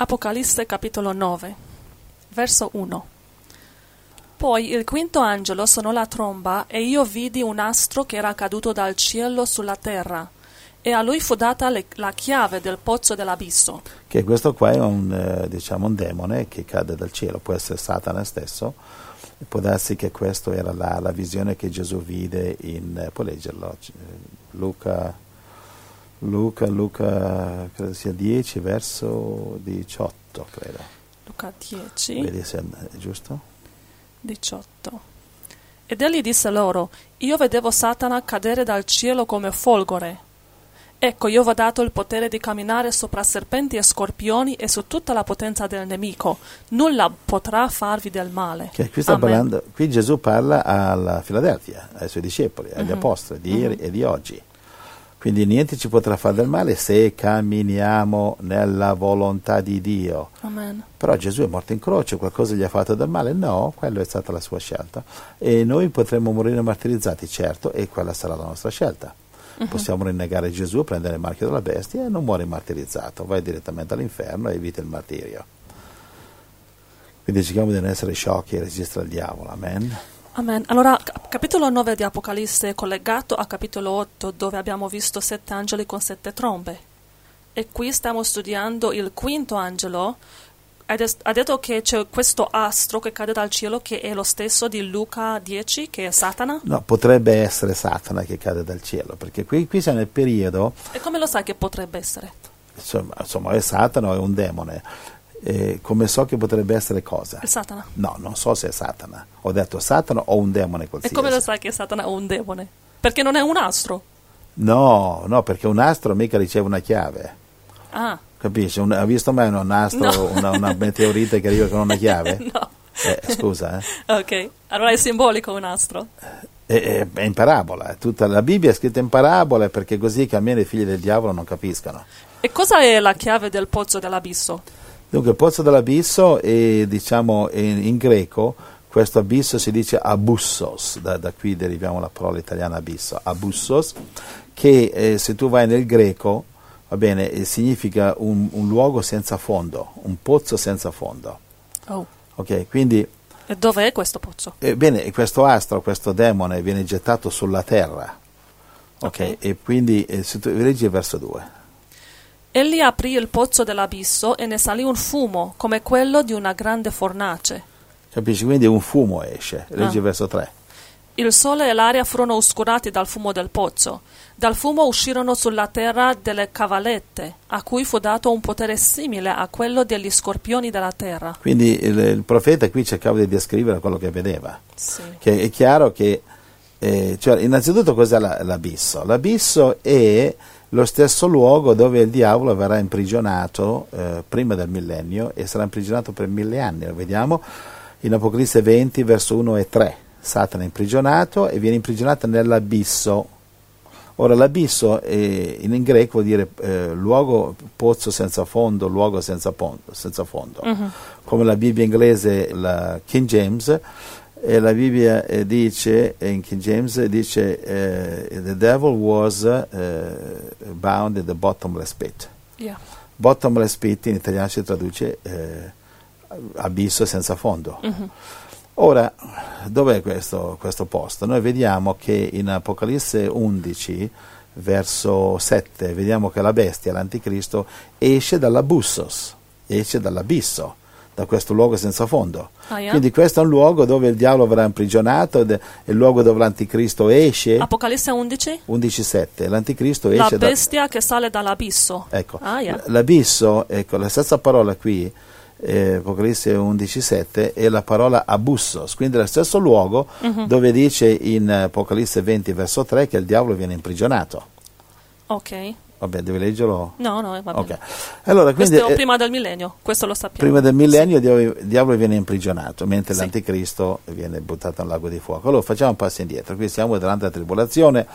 Apocalisse capitolo 9, verso 1. Poi il quinto angelo sonò la tromba, e io vidi un astro che era caduto dal cielo sulla terra, e a lui fu data la chiave del pozzo dell'abisso. Che questo qua è un demone che cade dal cielo, può essere Satana stesso, può darsi che questa era la visione che Gesù vide può leggerlo, Luca credo sia 10 verso 18, credo. Luca 10. Vedi se è giusto? 18. Ed egli disse loro: io vedevo Satana cadere dal cielo come folgore. Ecco, io v'ho dato il potere di camminare sopra serpenti e scorpioni e su tutta la potenza del nemico. Nulla potrà farvi del male. Che qui, qui Gesù parla alla Filadelfia, ai suoi discepoli, agli apostoli di ieri e di oggi. Quindi niente ci potrà fare del male se camminiamo nella volontà di Dio. Amen. Però Gesù è morto in croce, qualcosa gli ha fatto del male? No, quella è stata la sua scelta. E noi potremmo morire martirizzati, certo, e quella sarà la nostra scelta. Possiamo rinnegare Gesù, prendere il marchio della bestia e non muori martirizzato, vai direttamente all'inferno e evita il martirio. Quindi cerchiamo di non essere sciocchi e resistere al diavolo. Amen. Amen. Allora, capitolo 9 di Apocalisse è collegato a capitolo 8, dove abbiamo visto 7 angeli con 7 trombe. E qui stiamo studiando il quinto angelo. Ha detto che c'è questo astro che cade dal cielo, che è lo stesso di Luca 10, che è Satana? No, potrebbe essere Satana che cade dal cielo, perché qui siamo nel periodo... E come lo sai che potrebbe essere? Insomma, è Satana o è un demone. Come so che potrebbe essere cosa? È Satana. No, non so se è Satana. Ho detto Satana o un demone qualsiasi. E come lo sai che è Satana o un demone? Perché non è un astro? No, perché un astro mica riceve una chiave. Ah. Capisci? Ha visto mai un astro, no. una meteorite che arriva con una chiave? No. Scusa. Ok, allora è simbolico un astro. È in parabola, tutta la Bibbia è scritta in parabole perché così che almeno i figli del diavolo non capiscano. E cosa è la chiave del pozzo dell'abisso? Dunque, il pozzo dell'abisso è, diciamo, in greco, questo abisso si dice abyssos, da qui deriviamo la parola italiana abisso, abyssos, che se tu vai nel greco, va bene, significa un luogo senza fondo, un pozzo senza fondo. Oh. Ok, quindi... E dov'è questo pozzo? Bene, questo astro, questo demone viene gettato sulla terra, ok, e quindi se tu leggi il verso 2. Egli aprì il pozzo dell'abisso e ne salì un fumo, come quello di una grande fornace. Capisci? Quindi un fumo esce. Leggi verso 3. Il sole e l'aria furono oscurati dal fumo del pozzo. Dal fumo uscirono sulla terra delle cavallette, a cui fu dato un potere simile a quello degli scorpioni della terra. Quindi il profeta qui cercava di descrivere quello che vedeva. Sì. Che è chiaro che... cioè, innanzitutto cos'è l'abisso? L'abisso è... lo stesso luogo dove il diavolo verrà imprigionato prima del millennio e sarà imprigionato per 1000 anni. Lo vediamo in Apocalisse 20 verso 1 e 3. Satana è imprigionato e viene imprigionato nell'abisso. Ora l'abisso in greco vuol dire luogo, pozzo senza fondo, luogo senza fondo. Come la Bibbia inglese, la King James, e la Bibbia dice, in King James dice the devil was bound in the bottomless pit. Yeah. Bottomless pit in italiano si traduce abisso senza fondo. Ora, dov'è questo posto? Noi vediamo che in Apocalisse 11 verso 7 vediamo che la bestia, l'anticristo, esce dall'abyssos, esce dall'abisso, da questo luogo senza fondo. Quindi questo è un luogo dove il diavolo verrà imprigionato, è il luogo dove l'anticristo esce. Apocalisse 11? 11:7. L'anticristo esce. La bestia che sale dall'abisso. Ecco. L'abisso, ecco, la stessa parola qui, Apocalisse 11:7, è la parola abyssos, quindi è lo stesso luogo dove dice in Apocalisse 20 verso 3 che il diavolo viene imprigionato. Ok. Vabbè, devi leggerlo? No, va bene. Okay. Allora, quindi, questo è prima del millennio, questo lo sappiamo. Prima del millennio il diavolo viene imprigionato, mentre l'anticristo viene buttato nel lago di fuoco. Allora facciamo un passo indietro, qui siamo durante la tribolazione.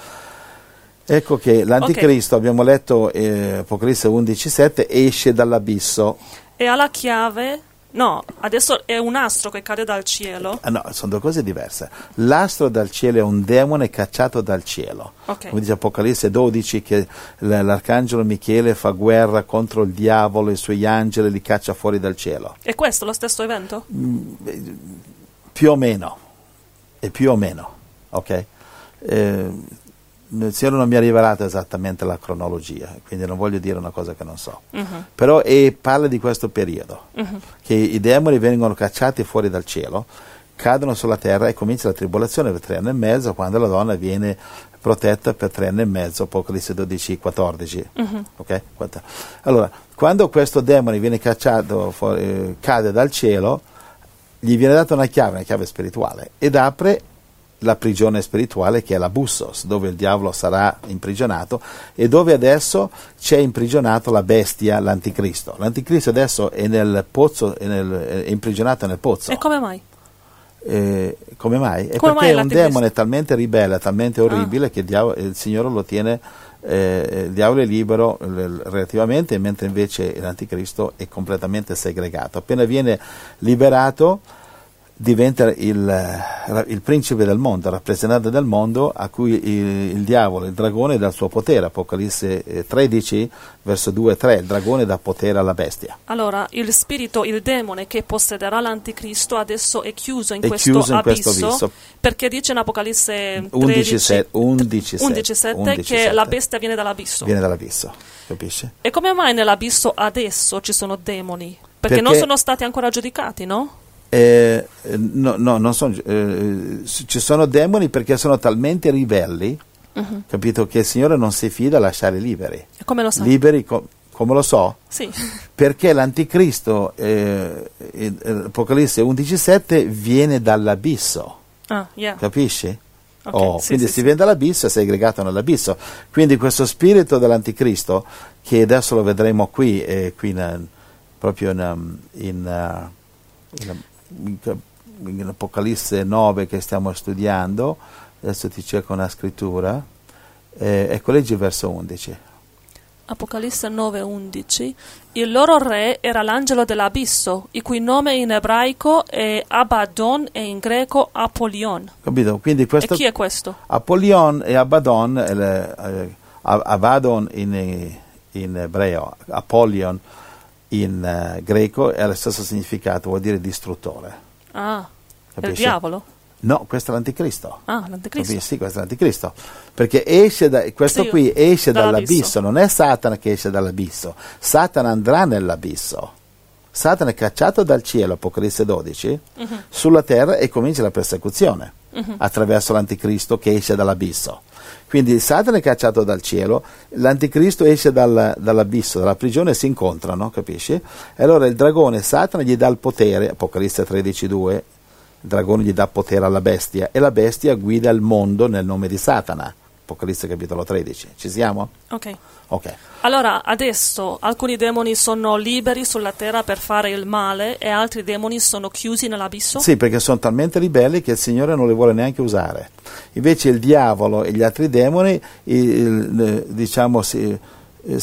Ecco che l'anticristo, abbiamo letto Apocalisse 11:7, esce dall'abisso. E ha la chiave No, adesso è un astro che cade dal cielo. Ah, no, sono due cose diverse. L'astro dal cielo è un demone cacciato dal cielo. Okay. Come dice Apocalisse 12, che l'arcangelo Michele fa guerra contro il diavolo e i suoi angeli, li caccia fuori dal cielo. E questo è lo stesso evento? Più o meno. E più o meno. Ok? Il Signore non mi ha rivelato esattamente la cronologia, quindi non voglio dire una cosa che non so. Uh-huh. Però parla di questo periodo, uh-huh, che i demoni vengono cacciati fuori dal cielo, cadono sulla terra e comincia la tribolazione per 3 anni e mezzo, quando la donna viene protetta per 3 anni e mezzo, Apocalisse 12, 14. Uh-huh. Okay? Allora, quando questo demone viene cacciato fuori, cade dal cielo, gli viene data una chiave spirituale, ed apre la prigione spirituale che è l'Abyssos, dove il diavolo sarà imprigionato e dove adesso c'è imprigionato la bestia, l'anticristo. L'anticristo adesso è nel pozzo, è imprigionato nel pozzo. E come mai? Come mai? È come perché mai è un demone talmente ribelle, talmente orribile, che il Signore lo tiene, il diavolo è libero relativamente, mentre invece l'anticristo è completamente segregato. Appena viene liberato diventa il principe del mondo, il rappresentante del mondo, a cui il diavolo, il dragone, dà il suo potere. Apocalisse 13, verso 2-3, il dragone dà potere alla bestia. Allora, il spirito, il demone che possederà l'anticristo adesso è chiuso in questo abisso, perché dice in Apocalisse 11:7 che la bestia viene dall'abisso. Viene dall'abisso, capisci? E come mai nell'abisso adesso ci sono demoni? Perché non sono stati ancora giudicati, no? No, non sono, ci sono demoni perché sono talmente ribelli, uh-huh, capito, che il Signore non si fida a lasciare liberi. E come lo so? Liberi, come lo so? Sì. Perché l'anticristo, Apocalisse 11:7, viene dall'abisso, capisci? Okay, quindi si viene dall'abisso e si è segregato nell'abisso. Quindi questo spirito dell'anticristo, che adesso lo vedremo qui, in Apocalisse 9 che stiamo studiando, adesso ti cerco una scrittura, ecco, leggi verso 11. Apocalisse 9:11. Il loro re era l'angelo dell'abisso, il cui nome in ebraico è Abaddon e in greco Apollyon. Capito? Quindi questo, e chi è questo? Apollyon e Abaddon, Abaddon in ebreo, Apollyon in greco, è lo stesso significato, vuol dire distruttore. Ah, è il diavolo? No, questo è l'anticristo. Ah, l'anticristo. Capisci? Sì, questo è l'anticristo. Perché esce dall'abisso, non è Satana che esce dall'abisso. Satana andrà nell'abisso. Satana è cacciato dal cielo, Apocalisse 12, uh-huh, sulla terra, e comincia la persecuzione, uh-huh, attraverso l'anticristo che esce dall'abisso. Quindi Satana è cacciato dal cielo, l'anticristo esce dall'abisso, dalla prigione, si incontrano, capisci? E allora il dragone, Satana, gli dà il potere, Apocalisse 13:2, il dragone gli dà potere alla bestia, e la bestia guida il mondo nel nome di Satana, Apocalisse capitolo 13, ci siamo? Ok. Allora, adesso alcuni demoni sono liberi sulla terra per fare il male e altri demoni sono chiusi nell'abisso? Sì, perché sono talmente ribelli che il Signore non li vuole neanche usare. Invece il diavolo e gli altri demoni,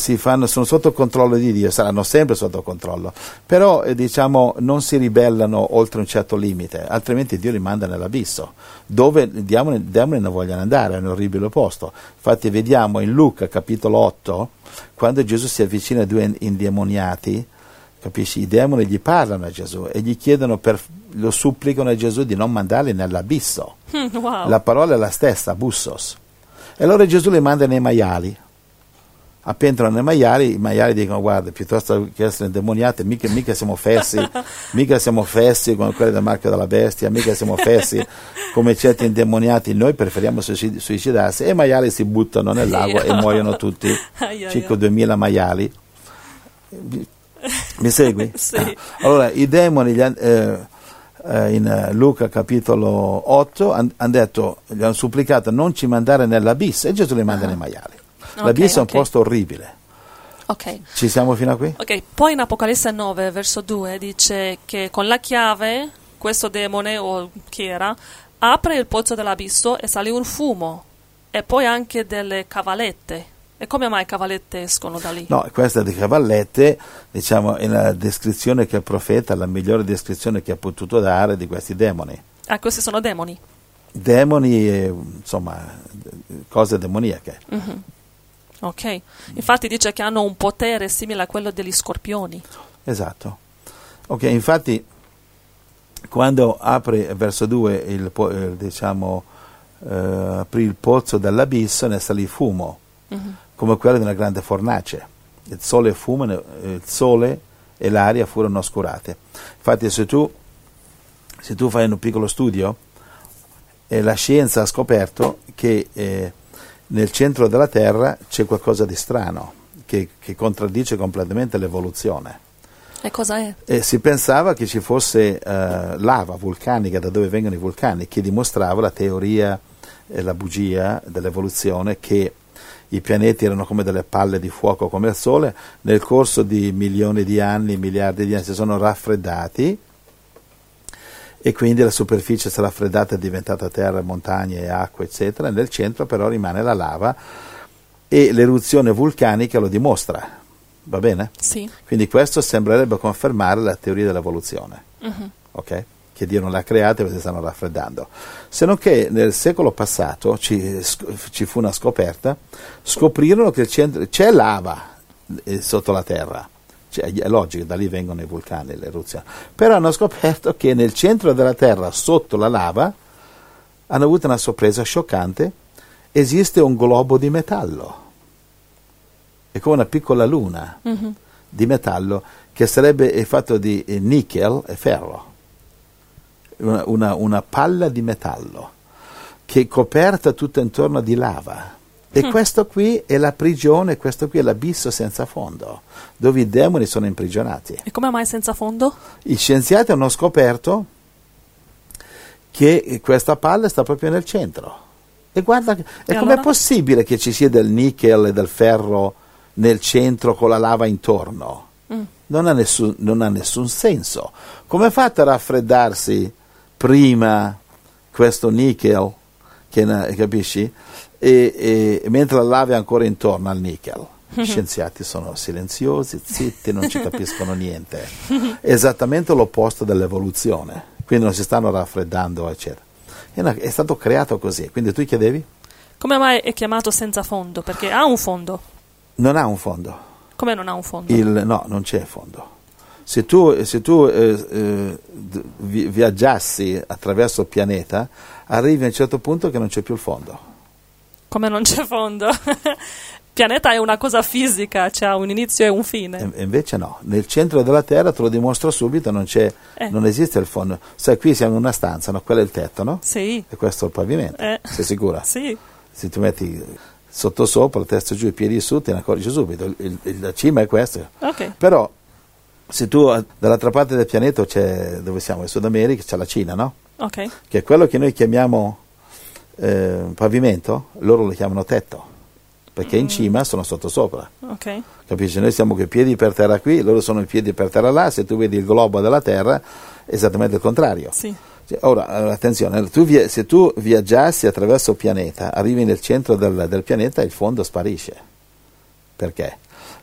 sono sotto controllo di Dio, saranno sempre sotto controllo, però non si ribellano oltre un certo limite, altrimenti Dio li manda nell'abisso, dove i demoni non vogliono andare, è un orribile posto. Infatti vediamo in Luca capitolo 8, quando Gesù si avvicina a 2 indemoniati, capisci, i demoni gli parlano a Gesù e gli chiedono, lo supplicano a Gesù di non mandarli nell'abisso. Wow. La parola è la stessa, bussos, e allora Gesù li manda nei maiali. Appena entrano nei maiali, i maiali dicono: guarda, piuttosto che essere indemoniati, mica siamo fessi come quelli del marchio della bestia, mica siamo fessi come certi indemoniati, noi preferiamo suicidarsi. E i maiali si buttano nel lago e muoiono tutti, circa 2000 maiali. Mi segui? Sì. Allora, i demoni in Luca capitolo 8 gli hanno supplicato non ci mandare nell'abisso, e Gesù li manda nei maiali. L'abisso è un posto orribile. Okay. Ci siamo fino a qui? Ok, poi in Apocalisse 9, verso 2, dice che con la chiave questo demone, o chi era, apre il pozzo dell'abisso e sale un fumo, e poi anche delle cavalette. E come mai cavallette escono da lì? No, questa di cavallette, diciamo, è la descrizione che il profeta, la migliore descrizione che ha potuto dare di questi demoni. Ah, questi sono demoni? Demoni, insomma, cose demoniache. Mm-hmm. Ok, infatti dice che hanno un potere simile a quello degli scorpioni. Esatto. Ok, infatti quando apre verso 2 aprì il pozzo dall'abisso, ne salì fumo, mm-hmm, come quello di una grande fornace. Il sole e l'aria furono oscurate. Infatti se tu fai un piccolo studio, la scienza ha scoperto che nel centro della Terra c'è qualcosa di strano che contraddice completamente l'evoluzione. E cosa è? Si pensava che ci fosse lava vulcanica, da dove vengono i vulcani, che dimostrava la teoria e la bugia dell'evoluzione, che i pianeti erano come delle palle di fuoco, come il Sole, nel corso di miliardi di anni si sono raffreddati, e quindi la superficie si è raffreddata e è diventata terra, montagne, acqua, eccetera. Nel centro però rimane la lava, e l'eruzione vulcanica lo dimostra. Va bene? Sì. Quindi questo sembrerebbe confermare la teoria dell'evoluzione, uh-huh, okay? Che Dio non l'ha creata perché si stanno raffreddando. Se non che nel secolo passato ci fu una scoperta, scoprirono che c'è lava sotto la terra, è logico, da lì vengono i vulcani, le eruzioni, però hanno scoperto che nel centro della terra, sotto la lava, hanno avuto una sorpresa scioccante: esiste un globo di metallo. È come una piccola luna, mm-hmm, di metallo, che sarebbe fatto di nichel e ferro, una palla di metallo che è coperta tutto intorno di lava, e questo qui è la prigione, questo qui è l'abisso senza fondo, dove i demoni sono imprigionati. E come mai senza fondo? I scienziati hanno scoperto che questa palla sta proprio nel centro, e guarda, e com'è possibile che ci sia del nichel e del ferro nel centro con la lava intorno? Non ha nessun senso. Come è fatto a raffreddarsi prima questo nichel, capisci? E mentre la lava è ancora intorno al nichel. Gli scienziati sono silenziosi, zitti, non ci capiscono niente. Esattamente l'opposto dell'evoluzione, quindi non si stanno raffreddando, eccetera. È stato creato così. Quindi tu chiedevi? Come mai è chiamato senza fondo? Perché ha un fondo. Non ha un fondo. Come non ha un fondo? No, non c'è fondo. Se tu viaggiassi attraverso il pianeta, arrivi a un certo punto che non c'è più il fondo. Come non c'è fondo? Pianeta è una cosa fisica, c'ha un inizio e un fine. E invece no, nel centro della Terra, te lo dimostro subito, non esiste il fondo. Sai, qui siamo in una stanza, no? Quello è il tetto, no? Sì. E questo è il pavimento, sei sicura? Sì. Se tu metti sottosopra, testa giù, i piedi su, te ne accorgi subito, la cima è questa. Okay. Però se tu dall'altra parte del pianeta c'è, dove siamo, in Sud America, c'è la Cina, no? Okay. Che è quello che noi chiamiamo pavimento, loro lo chiamano tetto, perché in cima sono sottosopra. Okay. Capisci? Noi siamo con i piedi per terra qui, loro sono i piedi per terra là. Se tu vedi il globo della Terra, è esattamente il contrario. Sì. Ora, attenzione, se tu viaggiassi attraverso il pianeta, arrivi nel centro del pianeta e il fondo sparisce. Perché?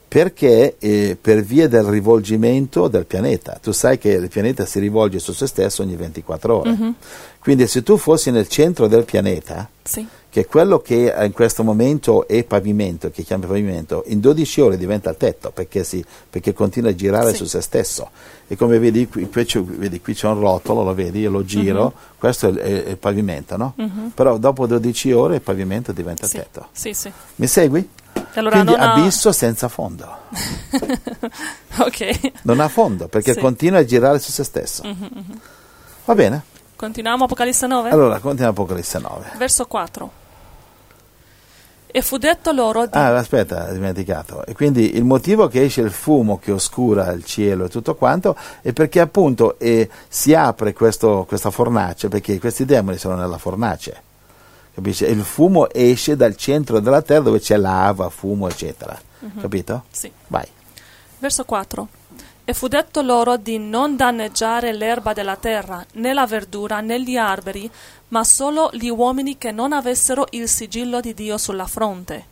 Perché per via del rivolgimento del pianeta. Tu sai che il pianeta si rivolge su se stesso ogni 24 ore. Mm-hmm. Quindi se tu fossi nel centro del pianeta, sì, che quello che in questo momento è pavimento, che chiama pavimento, in 12 ore diventa il tetto, perché continua a girare, sì, su se stesso. E come vedi qui c'è un rotolo, lo vedi, io lo giro, mm-hmm, questo è il pavimento, no? Mm-hmm. Però dopo 12 ore il pavimento diventa, sì, tetto. Sì, sì. Mi segui? Allora, quindi abisso senza fondo. Okay. Non ha fondo, perché, sì, continua a girare su se stesso. Mm-hmm. Va bene? Continuiamo Apocalisse 9? Allora, continuiamo Apocalisse 9. Verso 4. E fu detto loro... aspetta, ho dimenticato. E quindi il motivo che esce il fumo che oscura il cielo e tutto quanto è perché appunto si apre questa fornace, perché questi demoni sono nella fornace. Capisci? Il fumo esce dal centro della terra dove c'è lava, fumo, eccetera. Uh-huh. Capito? Sì. Vai. Verso 4. E fu detto loro di non danneggiare l'erba della terra, né la verdura, né gli alberi, ma solo gli uomini che non avessero il sigillo di Dio sulla fronte.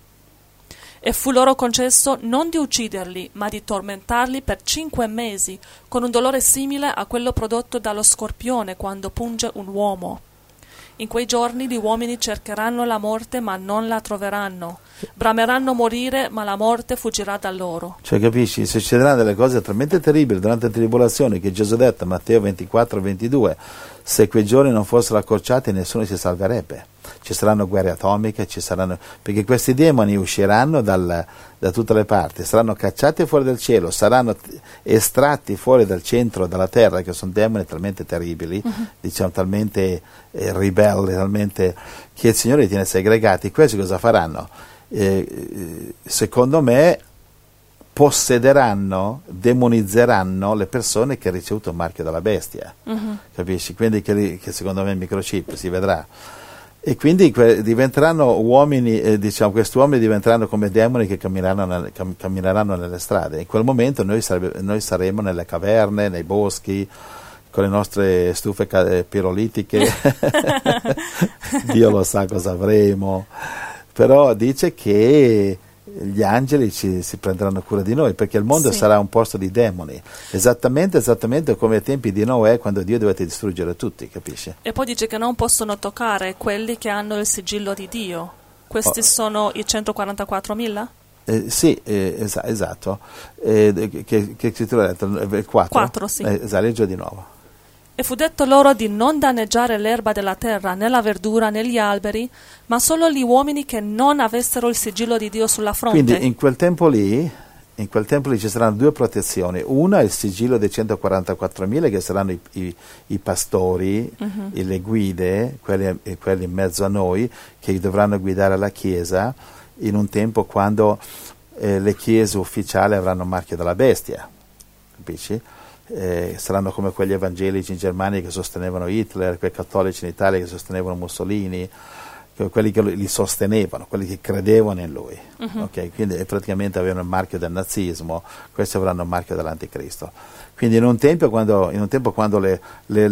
e fu loro concesso non di ucciderli, ma di tormentarli per 5 mesi, con un dolore simile a quello prodotto dallo scorpione quando punge un uomo. In quei giorni gli uomini cercheranno la morte, ma non la troveranno. Brameranno morire, ma la morte fuggirà da loro. Cioè, capisci, succederanno delle cose talmente terribili durante le tribolazioni che Gesù ha detto, Matteo 24-22, se quei giorni non fossero accorciati nessuno si salverebbe. Ci saranno guerre atomiche, ci saranno, perché questi demoni usciranno da tutte le parti, saranno cacciati fuori dal cielo, saranno estratti fuori dal centro della terra, che sono demoni talmente terribili, diciamo talmente ribelli, talmente, che il Signore li tiene segregati. Questi cosa faranno? Secondo me possederanno, demonizzeranno le persone che hanno ricevuto il marchio della bestia, capisci? Quindi che secondo me il microchip si vedrà. E quindi diventeranno uomini, diciamo, questi uomini diventeranno come demoni che cammineranno nelle strade. In quel momento noi saremo nelle caverne, nei boschi, con le nostre stufe pirolitiche. Dio lo sa cosa avremo. Però dice che gli angeli si prenderanno cura di noi, perché il mondo sarà un posto di demoni, esattamente come ai tempi di Noè, quando Dio dovette distruggere tutti, capisci? E poi dice che non possono toccare quelli che hanno il sigillo di Dio. Questi sono i 144.000? Esatto. Che scrittura è? Il 4? 4, sì. Legge di nuovo. E fu detto loro di non danneggiare l'erba della terra, né la verdura, né gli alberi, ma solo gli uomini che non avessero il sigillo di Dio sulla fronte. Quindi in quel tempo lì ci saranno 2 protezioni. Una è il sigillo dei 144.000, che saranno i pastori, le guide, quelli in mezzo a noi, che dovranno guidare la Chiesa in un tempo quando le chiese ufficiali avranno il marchio della bestia, capisci? Saranno come quegli evangelici in Germania che sostenevano Hitler, quei cattolici in Italia che sostenevano Mussolini, quelli che li sostenevano, quelli che credevano in lui, okay? Quindi praticamente avevano il marchio del nazismo, questi avranno il marchio dell'anticristo. Quindi in un tempo quando le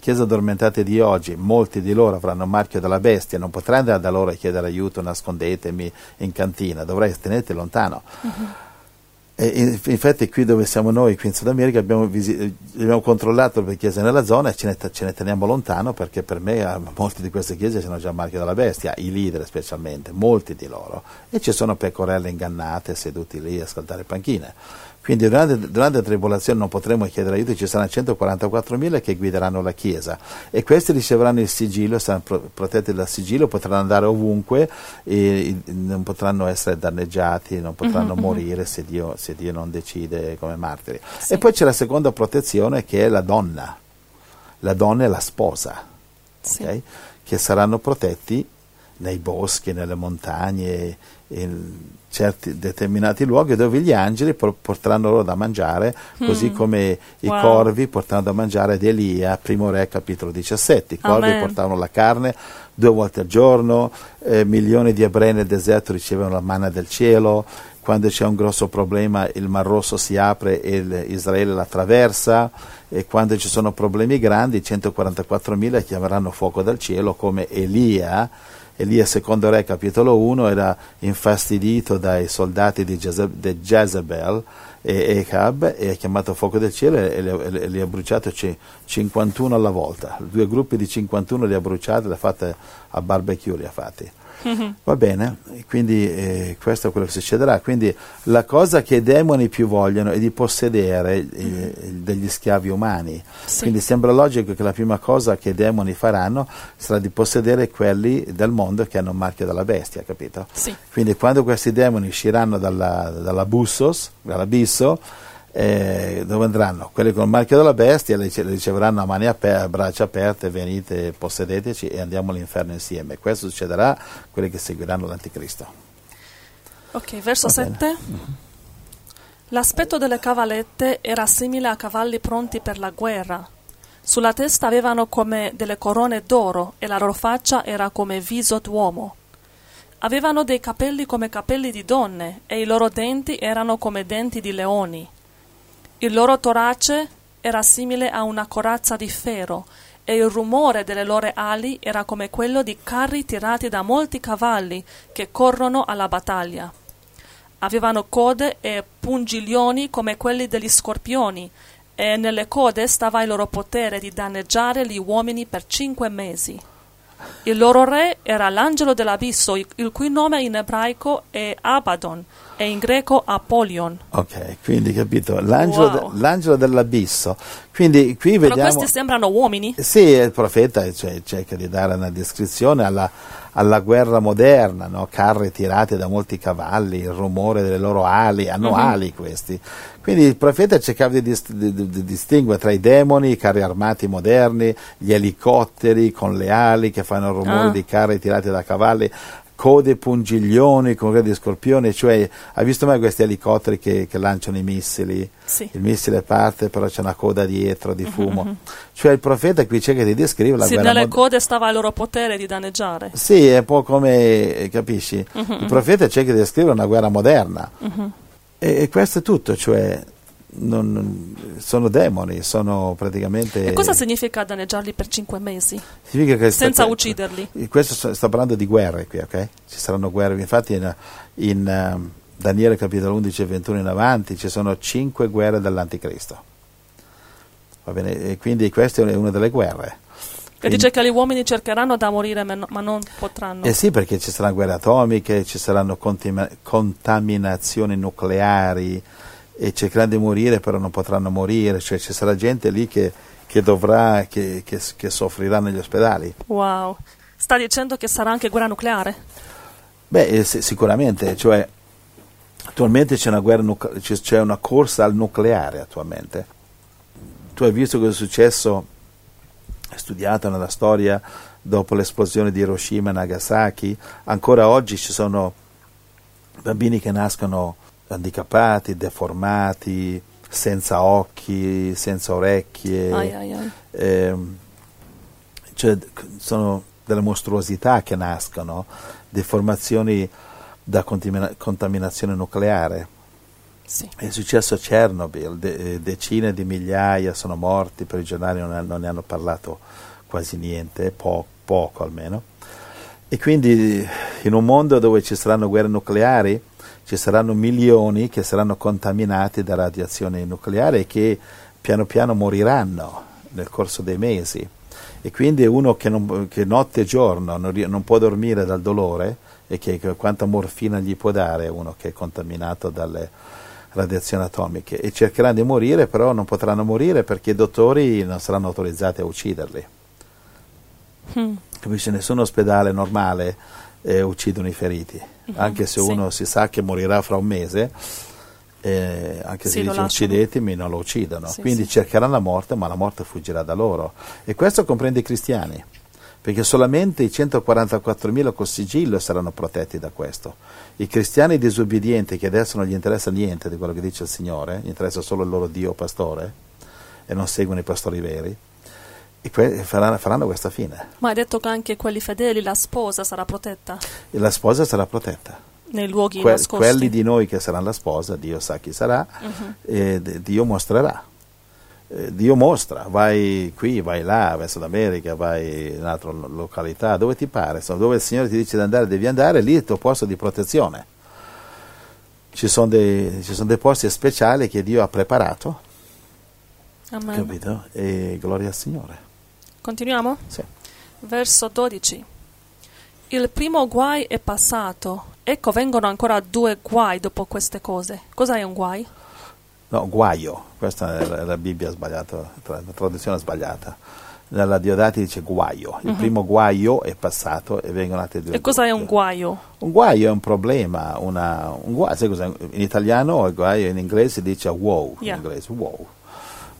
chiese addormentate di oggi, molti di loro avranno il marchio della bestia, non potrai andare da loro e chiedere aiuto, nascondetemi in cantina, dovrai tenete lontano. E infatti qui dove siamo noi, qui in Sud America, abbiamo controllato le chiese nella zona e ce ne teniamo lontano, perché per me molte di queste chiese sono già il marchio della bestia, i leader specialmente, molti di loro, e ci sono pecorelle ingannate seduti lì a scaldare panchine. Quindi durante la tribolazione non potremo chiedere aiuto, ci saranno 144.000 che guideranno la Chiesa, e questi riceveranno il sigillo, saranno protetti dal sigillo, potranno andare ovunque e non potranno essere danneggiati, non potranno morire se Dio non decide, come martiri. Sì. E poi c'è la seconda protezione, che è la donna. La donna è la sposa, okay? Che saranno protetti nei boschi, nelle montagne, in certi determinati luoghi dove gli angeli porteranno loro da mangiare, così come i corvi porteranno da mangiare ad Elia, primo re capitolo 17, i corvi portavano la carne 2 volte al giorno, milioni di ebrei nel deserto ricevono la manna del cielo. Quando c'è un grosso problema, il Mar Rosso si apre e Israele la attraversa, e quando ci sono problemi grandi, 144.000 chiameranno fuoco dal cielo, come Elia, secondo re capitolo 1, era infastidito dai soldati di Jezebel e Ahab, e ha chiamato fuoco del cielo e li ha bruciati 51 alla volta. 2 gruppi di 51 li ha bruciati, li ha fatti a barbecue, li ha fatti. Va bene, quindi questo è quello che succederà. Quindi la cosa che i demoni più vogliono è di possedere degli schiavi umani, quindi sembra logico che la prima cosa che i demoni faranno sarà di possedere quelli del mondo che hanno il marchio della bestia, capito? Quindi quando questi demoni usciranno dall'abisso, dove andranno? Quelli con il marchio della bestia li riceveranno a mani aperte, a braccia aperte: venite, possedeteci e andiamo all'inferno insieme. Questo succederà a quelli che seguiranno l'anticristo. Ok, verso 7. L'aspetto delle cavalette era simile a cavalli pronti per la guerra. Sulla testa avevano come delle corone d'oro e la loro faccia era come viso d'uomo. Avevano dei capelli come capelli di donne e i loro denti erano come denti di leoni. Il loro torace era simile a una corazza di ferro e il rumore delle loro ali era come quello di carri tirati da molti cavalli che corrono alla battaglia. Avevano code e pungiglioni come quelli degli scorpioni, e nelle code stava il loro potere di danneggiare gli uomini per 5 mesi. Il loro re era l'angelo dell'abisso, il cui nome in ebraico è Abaddon e in greco Apollyon. Ok, quindi capito, l'angelo dell'abisso. Quindi qui vediamo... Però questi sembrano uomini? Sì, il profeta cerca di dare una descrizione alla guerra moderna, no? Carri tirati da molti cavalli, il rumore delle loro ali, ali questi. Quindi il profeta cercava di distinguere tra i demoni, i carri armati moderni, gli elicotteri con le ali che fanno il rumore di carri tirati da cavalli, code pungiglioni con gradi scorpione, cioè hai visto mai questi elicotteri che lanciano i missili? Sì. Il missile parte però c'è una coda dietro di fumo. Cioè il profeta qui cerca di descrivere la guerra nelle code stava il loro potere di danneggiare. Sì, è un po' come, capisci? Il profeta cerca di descrivere una guerra moderna. E questo è tutto, cioè sono demoni, sono praticamente... E cosa significa danneggiarli per 5 mesi? Significa che senza ucciderli? Questo sta parlando di guerre qui, ok? Ci saranno guerre, infatti in Daniele capitolo 11 e 21 in avanti ci sono 5 guerre dall'anticristo. Va bene? E quindi questa è una delle guerre. Che dice che gli uomini cercheranno da morire ma non potranno. Eh sì, perché ci saranno guerre atomiche, ci saranno contaminazioni nucleari, e cercheranno di morire però non potranno morire, cioè ci sarà gente lì che soffrirà negli ospedali. Wow, sta dicendo che sarà anche guerra nucleare? Beh, sicuramente, cioè attualmente c'è una corsa al nucleare attualmente. Tu hai visto cosa è successo, hai studiato nella storia dopo l'esplosione di Hiroshima e Nagasaki, ancora oggi ci sono bambini che nascono handicappati, deformati, senza occhi, senza orecchie, cioè sono delle mostruosità che nascono, deformazioni da contaminazione nucleare. Sì. È successo a Chernobyl, decine di migliaia sono morti, per i giornali non ne hanno parlato quasi niente, poco almeno. E quindi in un mondo dove ci saranno guerre nucleari, ci saranno milioni che saranno contaminati da radiazione nucleare e che piano piano moriranno nel corso dei mesi. E quindi uno che notte e giorno non può dormire dal dolore, e che quanta morfina gli può dare uno che è contaminato dalle radiazioni atomiche, e cercheranno di morire però non potranno morire perché i dottori non saranno autorizzati a ucciderli. Capisci? Nessun ospedale normale uccidono i feriti, anche se uno si sa che morirà fra 1 mese, anche se dice uccidetemi non lo uccidono, quindi cercheranno la morte ma la morte fuggirà da loro, e questo comprende i cristiani, perché solamente i 144.000 col sigillo saranno protetti da questo. I cristiani disobbedienti, che adesso non gli interessa niente di quello che dice il Signore, gli interessa solo il loro Dio pastore e non seguono i pastori veri, e faranno questa fine. Ma hai detto che anche quelli fedeli, la sposa sarà protetta? E la sposa sarà protetta nei luoghi nascosti. Quelli di noi che saranno la sposa, Dio sa chi sarà, e Dio mostrerà. Dio mostra, vai qui, vai là, verso l'America, vai in altre località, dove ti pare, dove il Signore ti dice di andare, devi andare, lì è il tuo posto di protezione. Ci sono dei posti speciali che Dio ha preparato. Amen. Capito? E gloria al Signore. Continuiamo? Sì. Verso 12. Il primo guai è passato. Ecco, vengono ancora 2 guai dopo queste cose. Cos'è un guai? No, guaio. Questa è la Bibbia sbagliata, la traduzione sbagliata. Nella Diodati dice guaio. Il primo guaio è passato e vengono altri 2 guai. E cos'è un guaio? Un guaio è un problema. Sai cos'è? In italiano il guaio, in inglese dice wow. Yeah. In inglese wow.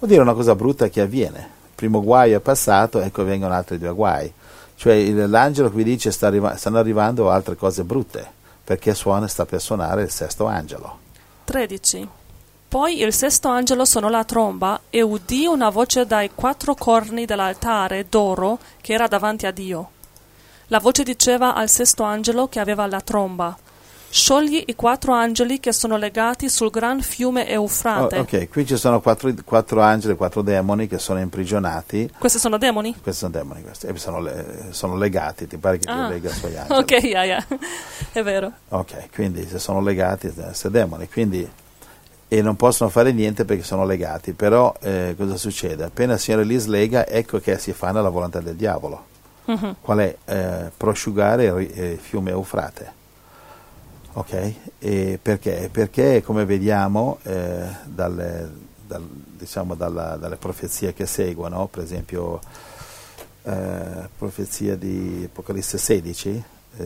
Vuol dire una cosa brutta che avviene. Il primo guaio è passato, ecco vengono altri 2 guai. Cioè l'angelo qui dice stanno arrivando altre cose brutte, perché sta per suonare il 6° angelo. 13. Poi il 6° angelo suonò la tromba e udì una voce dai 4 corni dell'altare d'oro che era davanti a Dio. La voce diceva al 6° angelo che aveva la tromba: sciogli i 4 angeli che sono legati sul gran fiume Eufrate. Ok, qui ci sono 4 angeli, 4 demoni che sono imprigionati. Questi sono demoni? Questi sono demoni, questi. E sono legati, ti pare che li lega ai suoi angeli. Ok, yeah. È vero. Ok, quindi se sono legati, se demoni, quindi e non possono fare niente perché sono legati. Però cosa succede? Appena il Signore li slega, ecco che si fanno la volontà del diavolo. Mm-hmm. Qual è? Prosciugare il fiume Eufrate. Ok, e perché? Perché come vediamo dalle profezie che seguono, per esempio profezia di Apocalisse 16,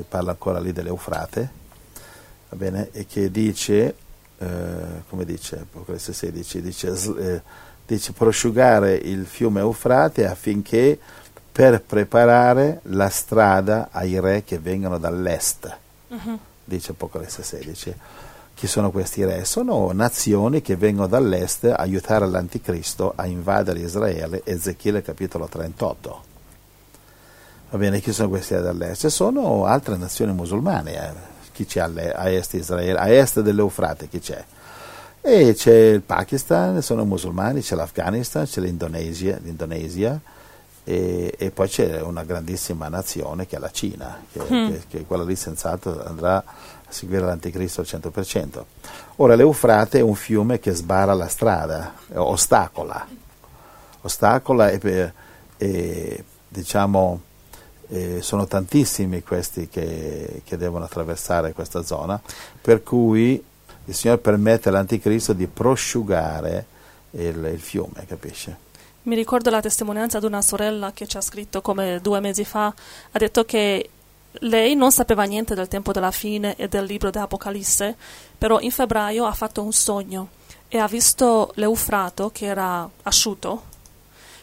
parla ancora lì dell'Eufrate, va bene? E che dice, come dice Apocalisse 16, dice prosciugare il fiume Eufrate affinché per preparare la strada ai re che vengono dall'est. Mm-hmm. Dice Apocalisse 16. Chi sono questi re? Sono nazioni che vengono dall'est a aiutare l'anticristo a invadere Israele, Ezechiele capitolo 38. Va bene, chi sono questi re dall'est? Sono altre nazioni musulmane, chi c'è a est Israele, a est dell'Eufrate chi c'è? E c'è il Pakistan, sono musulmani, c'è l'Afghanistan, c'è l'Indonesia, e poi c'è una grandissima nazione che è la Cina, che quella lì senz'altro andrà a seguire l'anticristo al 100%. Ora l'Eufrate è un fiume che sbarra la strada, ostacola e diciamo sono tantissimi questi che devono attraversare questa zona, per cui il Signore permette all'anticristo di prosciugare il fiume, capisce? Mi ricordo la testimonianza di una sorella che ci ha scritto come 2 mesi fa, ha detto che lei non sapeva niente del tempo della fine e del libro dell'Apocalisse, però in febbraio ha fatto un sogno e ha visto l'Eufrato che era asciutto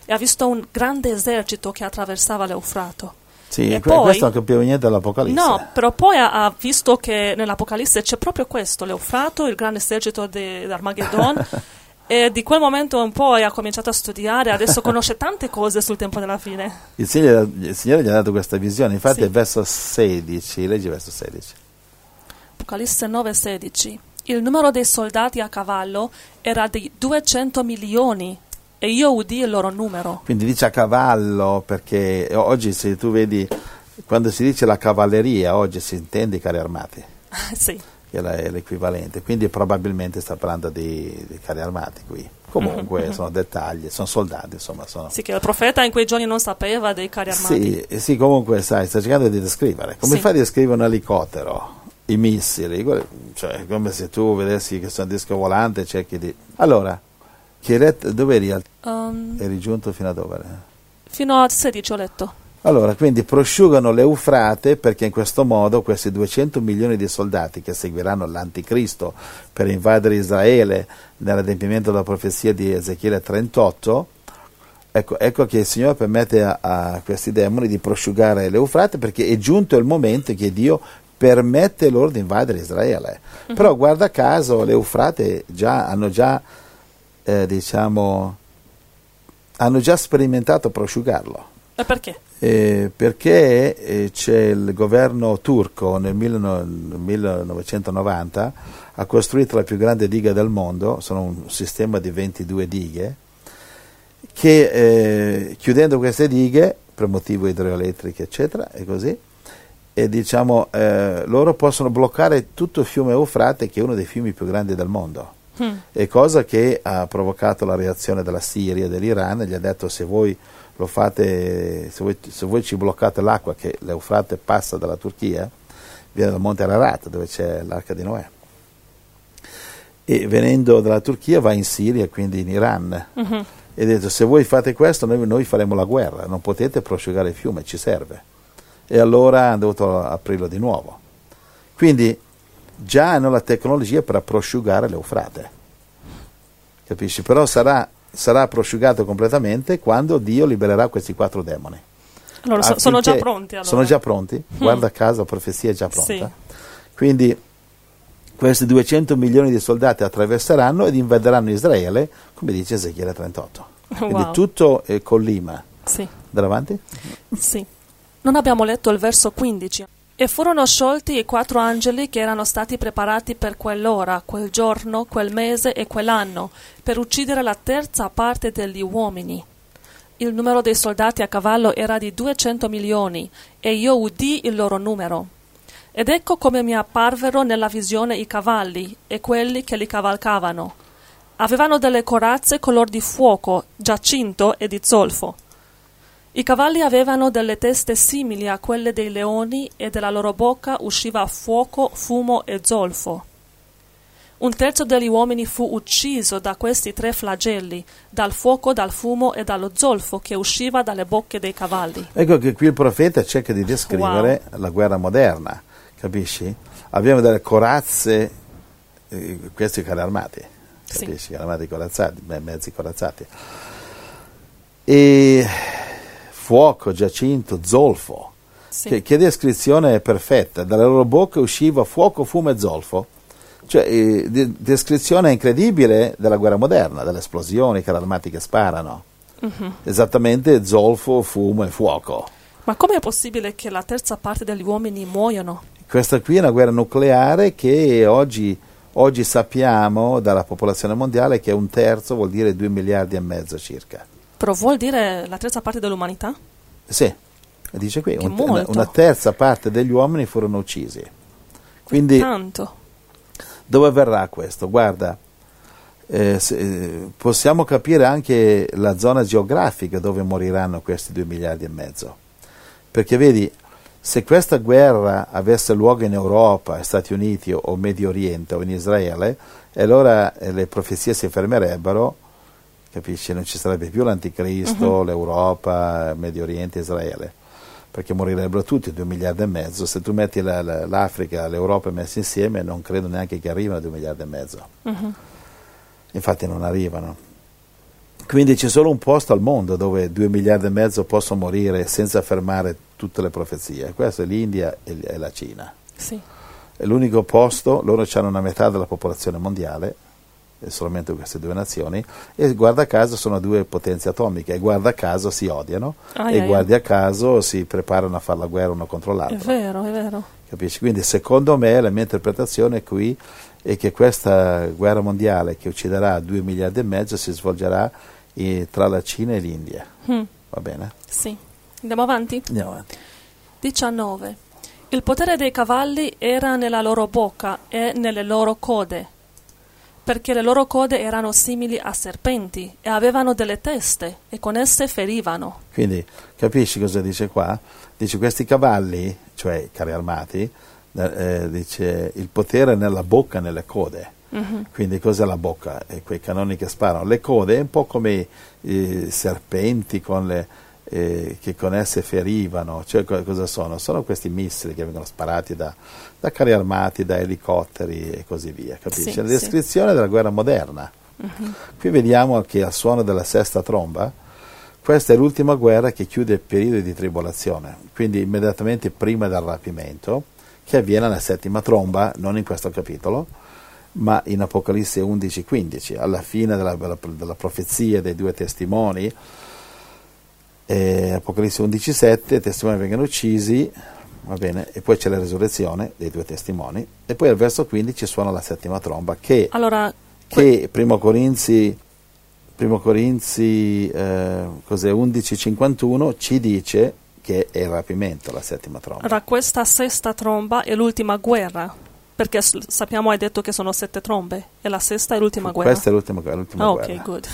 e ha visto un grande esercito che attraversava l'Eufrato. Sì, e poi, questo non capiva niente dell'Apocalisse. No, però poi ha visto che nell'Apocalisse c'è proprio questo, l'Eufrato, il grande esercito di Armageddon. E di quel momento in poi ha cominciato a studiare, adesso conosce tante cose sul tempo della fine. Il Signore gli ha dato questa visione, infatti sì. È verso 16, leggi verso 16. Apocalisse 9:16. Il numero dei soldati a cavallo era di 200 milioni e io udii il loro numero. Quindi dice a cavallo, perché oggi se tu vedi, quando si dice la cavalleria, oggi si intende i carri armati. Sì. Che è l'equivalente, quindi probabilmente sta parlando di carri armati qui. Comunque sono dettagli, sono soldati, insomma. Sì, che il profeta in quei giorni non sapeva dei carri armati. Sì, comunque sai, sta cercando di descrivere. Come fa a descrivere un elicottero, i missili, cioè come se tu vedessi che sono disco volante, cerchi di... Allora, dove eri? Eri giunto fino a dove? Fino a 16 ho letto. Allora, quindi prosciugano l'Eufrate perché in questo modo questi 200 milioni di soldati che seguiranno l'anticristo per invadere Israele nell'adempimento della profezia di Ezechiele 38, ecco che il Signore permette a questi demoni di prosciugare l'Eufrate perché è giunto il momento che Dio permette loro di invadere Israele. Però guarda caso l'Eufrate hanno già sperimentato prosciugarlo. E perché? Perché c'è il governo turco nel 1990 ha costruito la più grande diga del mondo, sono un sistema di 22 dighe che chiudendo queste dighe per motivi idroelettrici eccetera e così, e diciamo loro possono bloccare tutto il fiume Eufrate che è uno dei fiumi più grandi del mondo. È cosa che ha provocato la reazione della Siria e dell'Iran, gli ha detto se voi lo fate, se voi ci bloccate l'acqua che l'Eufrate passa dalla Turchia, viene dal monte Ararat dove c'è l'arca di Noè e venendo dalla Turchia va in Siria, quindi in Iran, e ha detto se voi fate questo noi faremo la guerra, non potete prosciugare il fiume, ci serve, e allora hanno dovuto aprirlo di nuovo, quindi già hanno la tecnologia per prosciugare l'Eufrate, capisci? Però sarà prosciugato completamente quando Dio libererà questi 4 demoni. Allora, sono già pronti. Allora. Sono già pronti, guarda caso la profezia è già pronta. Sì. Quindi questi 200 milioni di soldati attraverseranno ed invaderanno Israele, come dice Ezechiele 38. Quindi tutto è collima. Sì. Andiamo avanti? Sì. Non abbiamo letto il verso 15. E furono sciolti i 4 angeli che erano stati preparati per quell'ora, quel giorno, quel mese e quell'anno, per uccidere la terza parte degli uomini. Il numero dei soldati a cavallo era di 200 milioni, e io udii il loro numero. Ed ecco come mi apparvero nella visione i cavalli e quelli che li cavalcavano. Avevano delle corazze color di fuoco, giacinto e di zolfo. I cavalli avevano delle teste simili a quelle dei leoni e dalla loro bocca usciva fuoco, fumo e zolfo. Un terzo degli uomini fu ucciso da questi 3 flagelli, dal fuoco, dal fumo e dallo zolfo che usciva dalle bocche dei cavalli. Ecco che qui il profeta cerca di descrivere la guerra moderna, capisci? Abbiamo delle corazze, questi carri armati, capisci? Sì. Carri armati corazzati, mezzi corazzati. E... fuoco, giacinto, zolfo, sì. Che descrizione è perfetta, dalle loro bocche usciva fuoco, fumo e zolfo, cioè descrizione incredibile della guerra moderna, delle esplosioni, carri armati che sparano, mm-hmm. Esattamente zolfo, fumo e fuoco. Ma come è possibile che la terza parte degli uomini muoiano? Questa qui è una guerra nucleare che oggi sappiamo dalla popolazione mondiale che 1/3 vuol dire 2,5 miliardi circa. Però vuol dire la terza parte dell'umanità? Sì, dice qui, una terza parte degli uomini furono uccisi. Quindi, tanto. Dove verrà questo? Guarda, possiamo capire anche la zona geografica dove moriranno questi 2,5 miliardi. Perché vedi, se questa guerra avesse luogo in Europa, Stati Uniti o Medio Oriente o in Israele, allora le profezie si fermerebbero. Capisci? Non ci sarebbe più l'anticristo, uh-huh. L'Europa, Medio Oriente, Israele, perché morirebbero tutti 2,5 miliardi. Se tu metti l'Africa e l'Europa messi insieme, non credo neanche che arrivino a 2,5 miliardi. Uh-huh. Infatti non arrivano. Quindi c'è solo un posto al mondo dove 2,5 miliardi possono morire senza fermare tutte le profezie. Questo è l'India e la Cina. Sì. È l'unico posto, loro hanno una metà della popolazione mondiale, solamente queste 2 nazioni, e guarda caso sono 2 potenze atomiche e guarda caso si odiano guarda caso si preparano a fare la guerra uno contro l'altro. È vero. Capisci? Quindi secondo me la mia interpretazione qui è che questa guerra mondiale che ucciderà 2,5 miliardi si svolgerà tra la Cina e l'India. Va bene? Sì. Andiamo avanti. 19. Il potere dei cavalli era nella loro bocca e nelle loro code, perché le loro code erano simili a serpenti e avevano delle teste e con esse ferivano. Quindi capisci cosa dice qua? Dice questi cavalli, cioè i carri armati, dice il potere nella bocca e nelle code. Mm-hmm. Quindi cos'è la bocca? E quei cannoni che sparano. Le code è un po' come i serpenti che con esse ferivano. Cioè cosa sono? Sono questi missili che vengono sparati da carri armati, da elicotteri e così via, capisci? Sì, la descrizione della guerra moderna. Uh-huh. Qui vediamo che al suono della sesta tromba, questa è l'ultima guerra che chiude il periodo di tribolazione, quindi immediatamente prima del rapimento, che avviene alla 7ª tromba, non in questo capitolo, ma in Apocalisse 11:15, alla fine della profezia dei 2 testimoni. Apocalisse 11:7, i testimoni vengono uccisi, va bene, e poi c'è la resurrezione dei 2 testimoni, e poi al verso 15 suona la 7ª tromba che 1 Corinzi cos'è, 11:51 ci dice che è il rapimento, la 7ª tromba. Allora questa 6ª tromba è l'ultima guerra, perché sappiamo, hai detto che sono 7 trombe e la 6ª è l'ultima guerra. Questa è l'ultima guerra. Ok, good.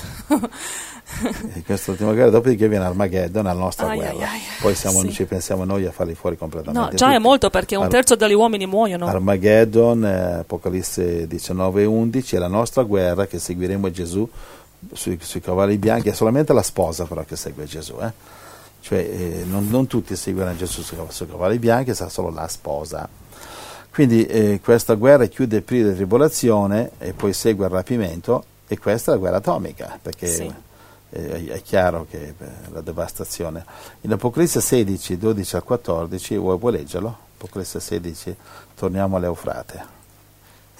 Questa ultima guerra, dopodiché viene Armageddon, la nostra guerra. Poi ci pensiamo noi a farli fuori completamente. No, già tutti. È molto, perché 1/3 degli uomini muoiono. Armageddon, Apocalisse 19:11, è la nostra guerra che seguiremo Gesù sui cavalli bianchi. È solamente la sposa però che segue Gesù. Cioè non tutti seguono Gesù sui cavalli bianchi, sarà solo la sposa. Quindi questa guerra chiude il periodo di tribolazione e poi segue il rapimento, e questa è la guerra atomica, perché... Sì. È chiaro che la devastazione. In Apocalisse 16:12-14, vuoi leggerlo? Apocalisse 16, torniamo all'Eufrate.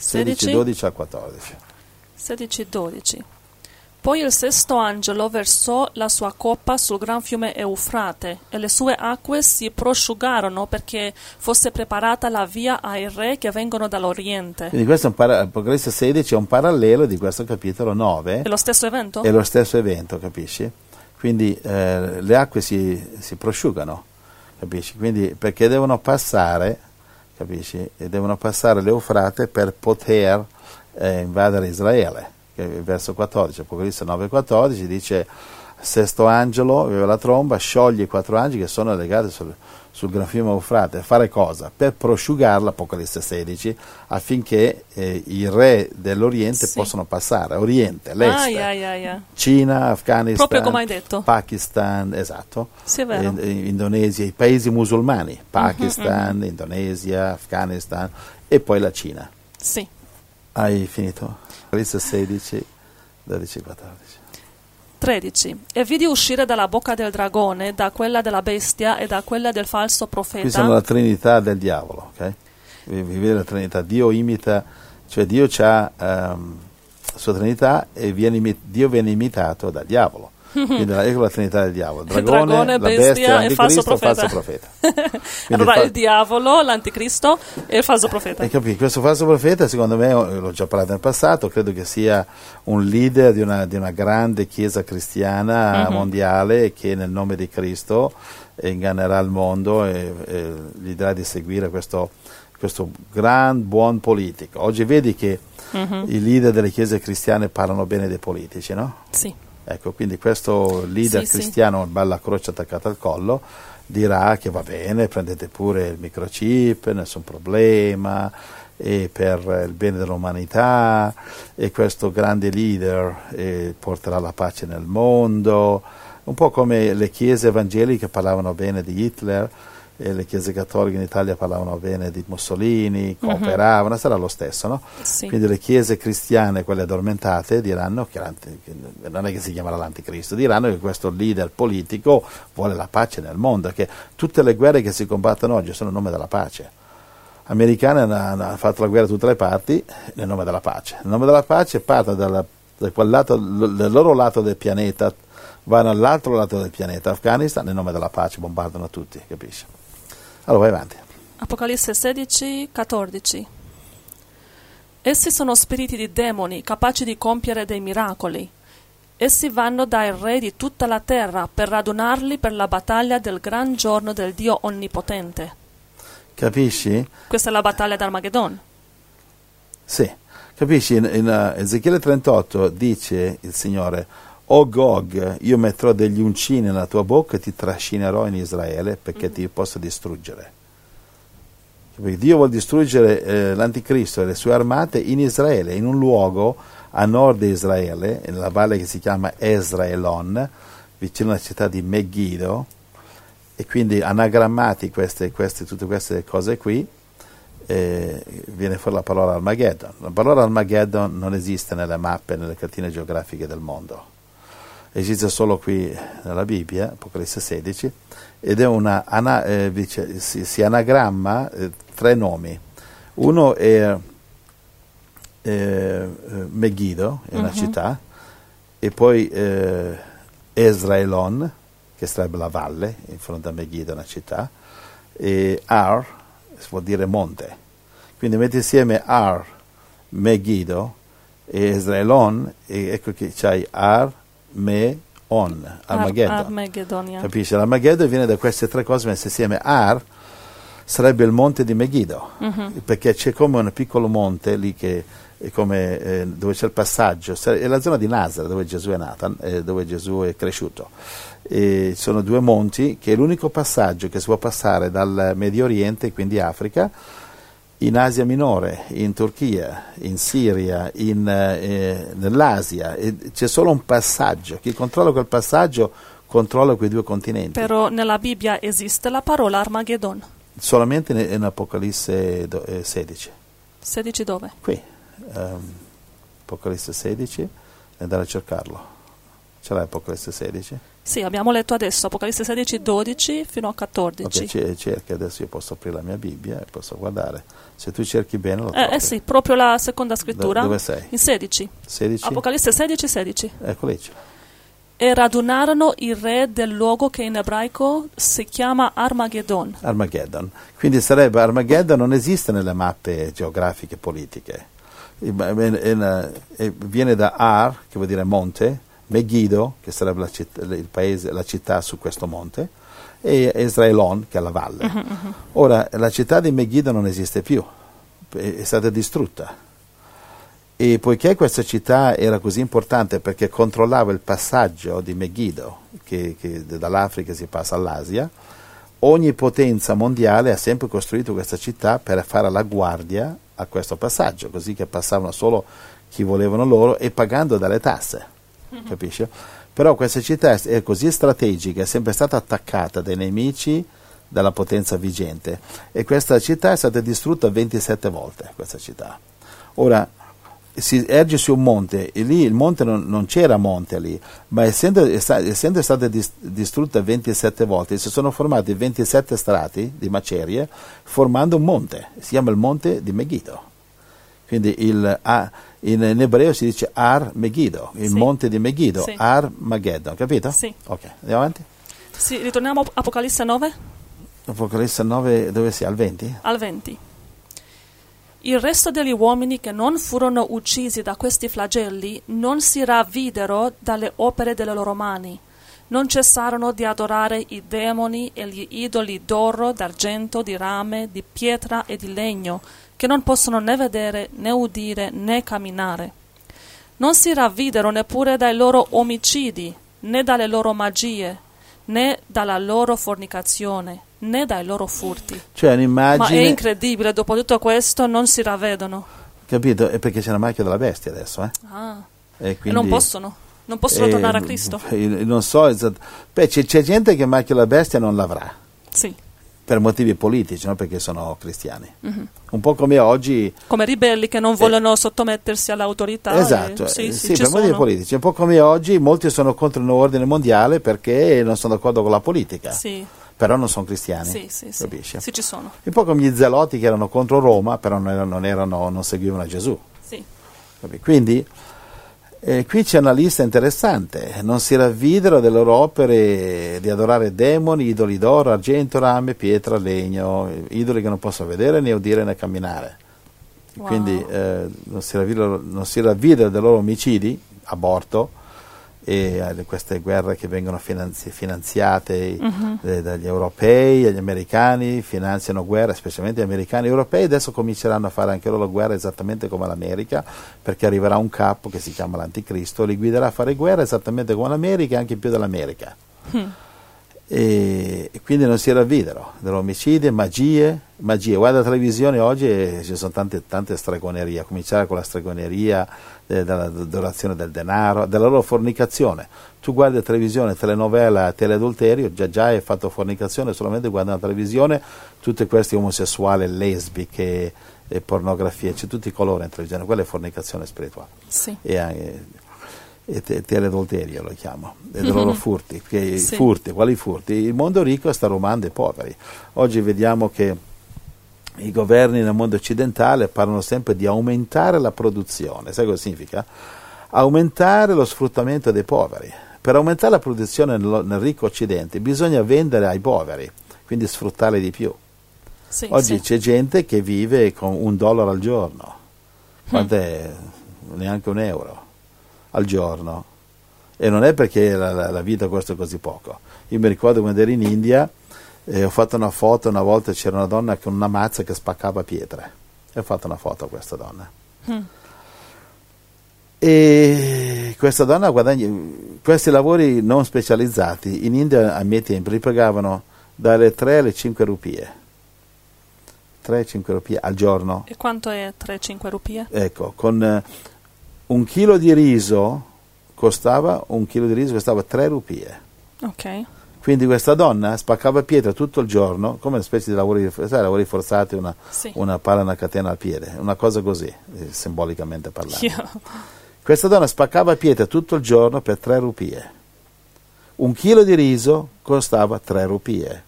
16:12-14. Poi il sesto angelo versò la sua coppa sul gran fiume Eufrate e le sue acque si prosciugarono perché fosse preparata la via ai re che vengono dall'Oriente. Quindi questo è Apocalisse 16 è un parallelo di questo capitolo 9. È lo stesso evento? È lo stesso evento, capisci? Quindi le acque si prosciugano, capisci? Quindi perché devono passare, capisci? E devono passare l'Eufrate per poter invadere Israele. Verso 14, Apocalisse 9,14 dice: sesto angelo aveva la tromba, scioglie i quattro angeli che sono legati sul gran fiume Eufrate. Fare cosa? Per prosciugarla, Apocalisse 16, affinché i re dell'Oriente possano passare. Oriente, l'est, Cina, Afghanistan, proprio come hai detto. Pakistan, esatto, sì, è vero. Indonesia, i paesi musulmani, Pakistan, Indonesia, Afghanistan e poi la Cina. Sì. Hai finito? Apocalisse 16, 12, 14. 13. E vidi uscire dalla bocca del dragone, da quella della bestia e da quella del falso profeta. Qui sono la trinità del diavolo, ok? Vive la trinità. Dio imita, cioè Dio ha la sua trinità e Dio viene imitato dal diavolo. Quindi ecco la trinità del diavolo: dragone, bestia e falso profeta. Allora il diavolo, l'anticristo e il falso profeta. Questo falso profeta, secondo me, l'ho già parlato nel passato, credo che sia un leader di una grande chiesa cristiana mondiale che nel nome di Cristo ingannerà il mondo e gli darà di seguire questo gran buon politico. Oggi vedi che i leader delle chiese cristiane parlano bene dei politici, no? Sì. Ecco, quindi questo leader cristiano, bella croce attaccata al collo, dirà che va bene, prendete pure il microchip, nessun problema, e per il bene dell'umanità, e questo grande leader porterà la pace nel mondo, un po' come le chiese evangeliche parlavano bene di Hitler, e le chiese cattoliche in Italia parlavano bene di Mussolini, cooperavano, sarà lo stesso, no? Sì. Quindi le chiese cristiane, quelle addormentate, diranno che non è che si chiamerà l'anticristo, diranno che questo leader politico vuole la pace nel mondo, che tutte le guerre che si combattono oggi sono in nome della pace. Americani hanno fatto la guerra da tutte le parti nel nome della pace. Nel nome della pace partono dal loro lato del pianeta, vanno all'altro lato del pianeta, Afghanistan, nel nome della pace bombardano tutti, capisci? Allora vai avanti. Apocalisse 16, 14. Essi sono spiriti di demoni, capaci di compiere dei miracoli. Essi vanno dai re di tutta la terra per radunarli per la battaglia del gran giorno del Dio Onnipotente. Capisci? Questa è la battaglia d'Armageddon. Sì, capisci? In Ezechiele 38 dice il Signore: o Gog, io metterò degli uncini nella tua bocca e ti trascinerò in Israele perché ti posso distruggere. Perché Dio vuol distruggere l'anticristo e le sue armate in Israele, in un luogo a nord di Israele, nella valle che si chiama Ezraelon, vicino alla città di Megiddo, e quindi anagrammati tutte queste cose qui, viene fuori la parola Armageddon. La parola Armageddon non esiste nelle mappe, nelle cartine geografiche del mondo. Esiste solo qui nella Bibbia, Apocalisse 16, ed è si anagramma tre nomi. Uno è Megiddo, è una città, e poi Ezraelon, che sarebbe la valle, in fronte a Megiddo è una città, e Ar, vuol dire monte. Quindi metti insieme Ar, Megiddo e Ezraelon, e ecco che c'hai Ar, Armageddon, capisci? L'Armageddon viene da queste tre cose messe insieme. Ar sarebbe il monte di Megiddo, perché c'è come un piccolo monte lì che è come dove c'è il passaggio, è la zona di Nazaret dove Gesù è nato, dove Gesù è cresciuto, e sono due monti che è l'unico passaggio che si può passare dal Medio Oriente, quindi Africa, in Asia Minore, in Turchia, in Siria, nell'Asia, e c'è solo un passaggio. Chi controlla quel passaggio controlla quei due continenti. Però nella Bibbia esiste la parola Armageddon? Solamente in Apocalisse 16. 16 dove? Qui, Apocalisse 16, andare a cercarlo. Ce l'hai Apocalisse 16? Sì, abbiamo letto adesso Apocalisse 16, 12 fino a 14. Ok, cerchi adesso, io posso aprire la mia Bibbia e posso guardare. Se tu cerchi bene lo trovi. Sì, proprio la seconda scrittura. Dove sei? In 16. 16? Apocalisse 16, 16. Eccoli. E radunarono i re del luogo che in ebraico si chiama Armageddon. Armageddon. Quindi sarebbe Armageddon, non esiste nelle mappe geografiche politiche. Viene da Ar, che vuol dire monte, Megiddo, che sarebbe la città, il paese, la città su questo monte, e Ezraelon, che è la valle. Ora, la città di Megiddo non esiste più, è stata distrutta. E poiché questa città era così importante perché controllava il passaggio di Megiddo, che dall'Africa si passa all'Asia, ogni potenza mondiale ha sempre costruito questa città per fare la guardia a questo passaggio, così che passavano solo chi volevano loro e pagando dalle tasse. Capisci? Però questa città è così strategica, è sempre stata attaccata dai nemici dalla potenza vigente, e questa città è stata distrutta 27 volte, questa città. Ora si erge su un monte, e lì il monte non c'era monte lì, ma essendo stata distrutta 27 volte, si sono formati 27 strati di macerie formando un monte, si chiama il monte di Megiddo. Quindi in ebreo si dice Ar Megiddo, il monte di Megiddo, Armageddon, capito? Sì. Ok, andiamo avanti? Sì, ritorniamo a Apocalisse 9. Apocalisse 9, dove si? Al 20? Al 20. Il resto degli uomini che non furono uccisi da questi flagelli non si ravvidero dalle opere delle loro mani, non cessarono di adorare i demoni e gli idoli d'oro, d'argento, di rame, di pietra e di legno, che non possono né vedere, né udire, né camminare. Non si ravvidero neppure dai loro omicidi, né dalle loro magie, né dalla loro fornicazione, né dai loro furti. Cioè, ma è incredibile, dopo tutto questo non si ravvedono. Capito? È perché c'è la macchia della bestia adesso, eh? Ah. E quindi... non possono. Non possono tornare a Cristo. Non so, c'è gente che macchia la bestia e non l'avrà. Sì. Per motivi politici, no? Perché sono cristiani. Mm-hmm. Un po' come oggi... come ribelli che non vogliono sottomettersi all'autorità. Esatto, sì, per motivi politici. Un po' come oggi, molti sono contro il nuovo ordine mondiale perché non sono d'accordo con la politica. Sì. Però non sono cristiani. Sì, capisci? Sì, ci sono. Un po' come gli zelotti che erano contro Roma, però non seguivano Gesù. Sì. Quindi... qui c'è una lista interessante, non si ravvidero delle loro opere di adorare demoni, idoli d'oro, argento, rame, pietra, legno, idoli che non possono vedere, né udire, né camminare. Wow. Quindi non si ravvidero dei loro omicidi, aborto, e queste guerre che vengono finanziate dagli europei, agli americani, finanziano guerre, specialmente gli americani e europei, adesso cominceranno a fare anche loro guerre esattamente come l'America, perché arriverà un capo che si chiama l'anticristo, li guiderà a fare guerre esattamente come l'America e anche più dell'America. E quindi non si ravvidero delle omicidi, magie. Guarda la televisione oggi, ci sono tante stregonerie, a cominciare con la stregoneria, della donazione del denaro, della loro fornicazione. Tu guardi la televisione, telenovela, teleadulterio, già hai fatto fornicazione, solamente guardando la televisione, tutti questi omosessuali, lesbiche e pornografie, c'è tutti i colori in televisione, quella è fornicazione spirituale. Sì. E anche teleadulterio lo chiamo, e dei loro furti, quali furti? Il mondo ricco sta rubando i poveri. Oggi vediamo che i governi nel mondo occidentale parlano sempre di aumentare la produzione. Sai cosa significa? Aumentare lo sfruttamento dei poveri. Per aumentare la produzione nel ricco occidente bisogna vendere ai poveri, quindi sfruttare di più. Oggi c'è gente che vive con $1 al giorno, quant'è? Neanche €1 al giorno, e non è perché la vita costa così poco. Io mi ricordo quando ero in India, ho fatto una foto una volta, c'era una donna con una mazza che spaccava pietre, e ho fatto una foto a questa donna. E questa donna guadagna questi lavori non specializzati in India. A miei tempi li pagavano dalle 3 alle 5 rupie 3-5 rupie al giorno. E quanto è 3-5 rupie? Ecco, con un chilo di riso costava 3 rupie. Ok. Quindi questa donna spaccava pietra tutto il giorno, come una specie di lavori forzati, una palla, una catena al piede, una cosa così, simbolicamente parlando. Questa donna spaccava pietra tutto il giorno per 3 rupie. 1 chilo di riso costava 3 rupie.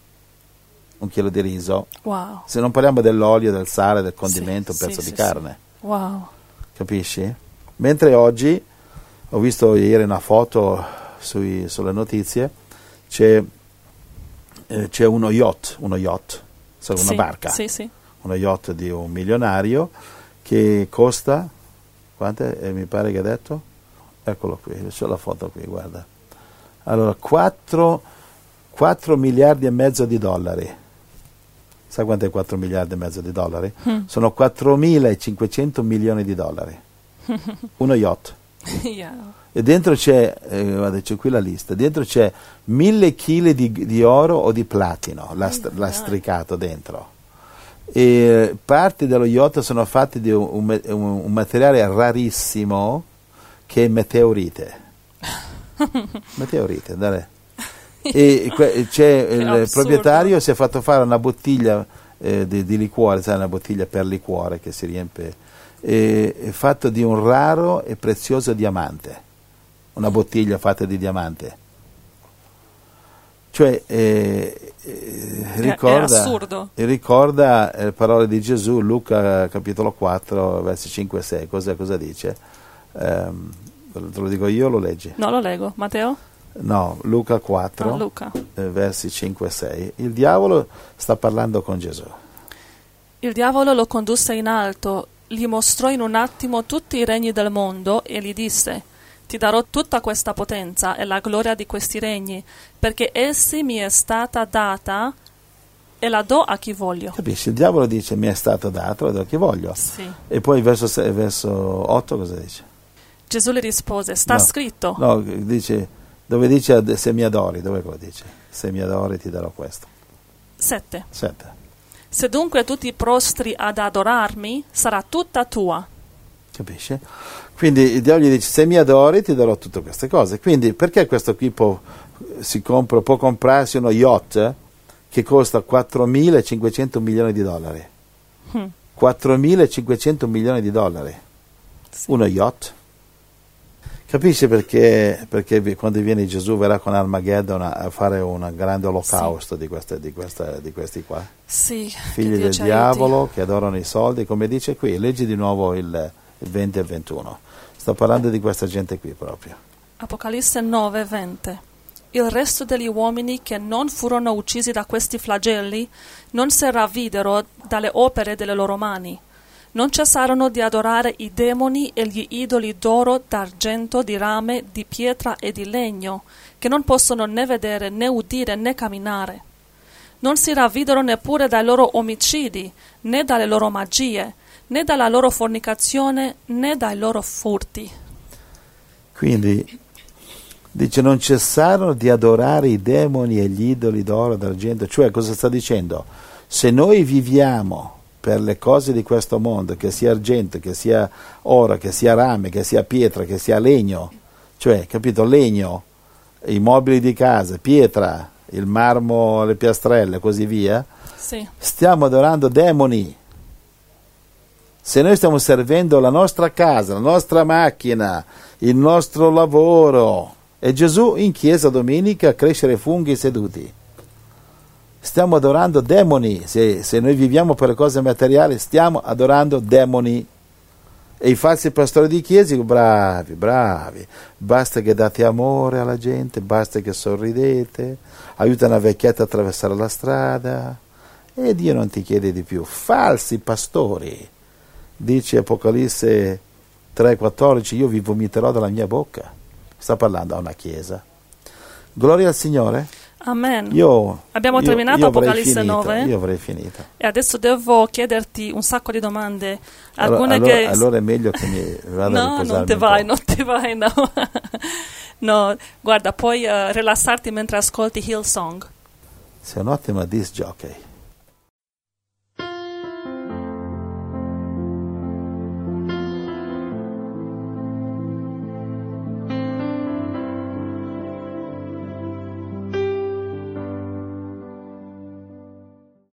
1 chilo di riso. Wow. Se non parliamo dell'olio, del sale, del condimento, sì, un pezzo di carne. Sì. Wow. Capisci? Mentre oggi, ho visto ieri una foto sulle notizie, c'è uno yacht, cioè una barca. Sì, sì. Uno yacht di un milionario che costa, quante? Mi pare che ha detto? Eccolo qui, c'è la foto qui, guarda. Allora, 4,5 miliardi di dollari. Sai quanto è 4,5 miliardi di dollari? Sono 4.500 milioni di dollari. Uno yacht. Yeah. E dentro c'è, guarda, c'è qui la lista, dentro c'è 1.000 chili di oro o di platino, lastricato dentro. E parti dello yacht sono fatte di un materiale rarissimo che è meteorite. Meteorite, dai. E c'è il proprietario, si è fatto fare una bottiglia di liquore, sai, una bottiglia per liquore che si riempie, è fatto di un raro e prezioso diamante, una bottiglia fatta di diamante, cioè ricorda le parole di Gesù, Luca capitolo 4 versi 5 e 6, cosa dice? Te lo dico io o lo leggi? No, lo leggo, Matteo? No, Luca 4, Luca. Versi 5 e 6. Il diavolo sta parlando con Gesù. Il diavolo lo condusse in alto, gli mostrò in un attimo tutti i regni del mondo e gli disse: ti darò tutta questa potenza e la gloria di questi regni, perché essi mi è stata data e la do a chi voglio. Capisci? Il diavolo dice: mi è stata data, la do a chi voglio. Sì. E poi verso 8 cosa dice? Gesù le rispose: sta scritto. No, dice... Dove dice se mi adori, dove lo dice? Se mi adori ti darò questo. 7. Se dunque tu ti prostri ad adorarmi, sarà tutta tua. Capisci? Quindi il diavolo gli dice: se mi adori ti darò tutte queste cose. Quindi perché questo qui può comprarsi uno yacht che costa 4.500 milioni di dollari? 4.500 milioni di dollari. Sì. Uno yacht. Capisci perché quando viene Gesù verrà con Armageddon a fare un grande olocausto di questi qua? Sì, figli del diavolo che adorano i soldi, come dice qui. Leggi di nuovo il 20 e il 21. Sto parlando di questa gente qui proprio. Apocalisse 9, 20. Il resto degli uomini che non furono uccisi da questi flagelli non si ravvidero dalle opere delle loro mani. Non cessarono di adorare i demoni e gli idoli d'oro, d'argento, di rame, di pietra e di legno, che non possono né vedere, né udire, né camminare. Non si ravvidero neppure dai loro omicidi, né dalle loro magie, né dalla loro fornicazione, né dai loro furti. Quindi, dice, non cessarono di adorare i demoni e gli idoli d'oro, d'argento. Cioè, cosa sta dicendo? Se noi viviamo per le cose di questo mondo, che sia argento, che sia oro, che sia rame, che sia pietra, che sia legno, cioè, capito, legno, i mobili di casa, pietra, il marmo, le piastrelle, così via, sì. Stiamo adorando demoni. Se noi stiamo servendo la nostra casa, la nostra macchina, il nostro lavoro, e Gesù in chiesa domenica a crescere funghi seduti, stiamo adorando demoni. Se noi viviamo per cose materiali, stiamo adorando demoni. E i falsi pastori di chiesa, bravi, basta che date amore alla gente, basta che sorridete, aiuta una vecchietta a attraversare la strada, e Dio non ti chiede di più. Falsi pastori, dice Apocalisse 3,14, io vi vomiterò dalla mia bocca. Sta parlando a una chiesa. Gloria al Signore. Amen. Abbiamo terminato Apocalisse 9. Io avrei finito. E adesso devo chiederti un sacco di domande. Allora è meglio che mi vada a riposarmi. Non ti vai. No, no, guarda, puoi rilassarti mentre ascolti Hillsong. Sei un'ottima disc jockey.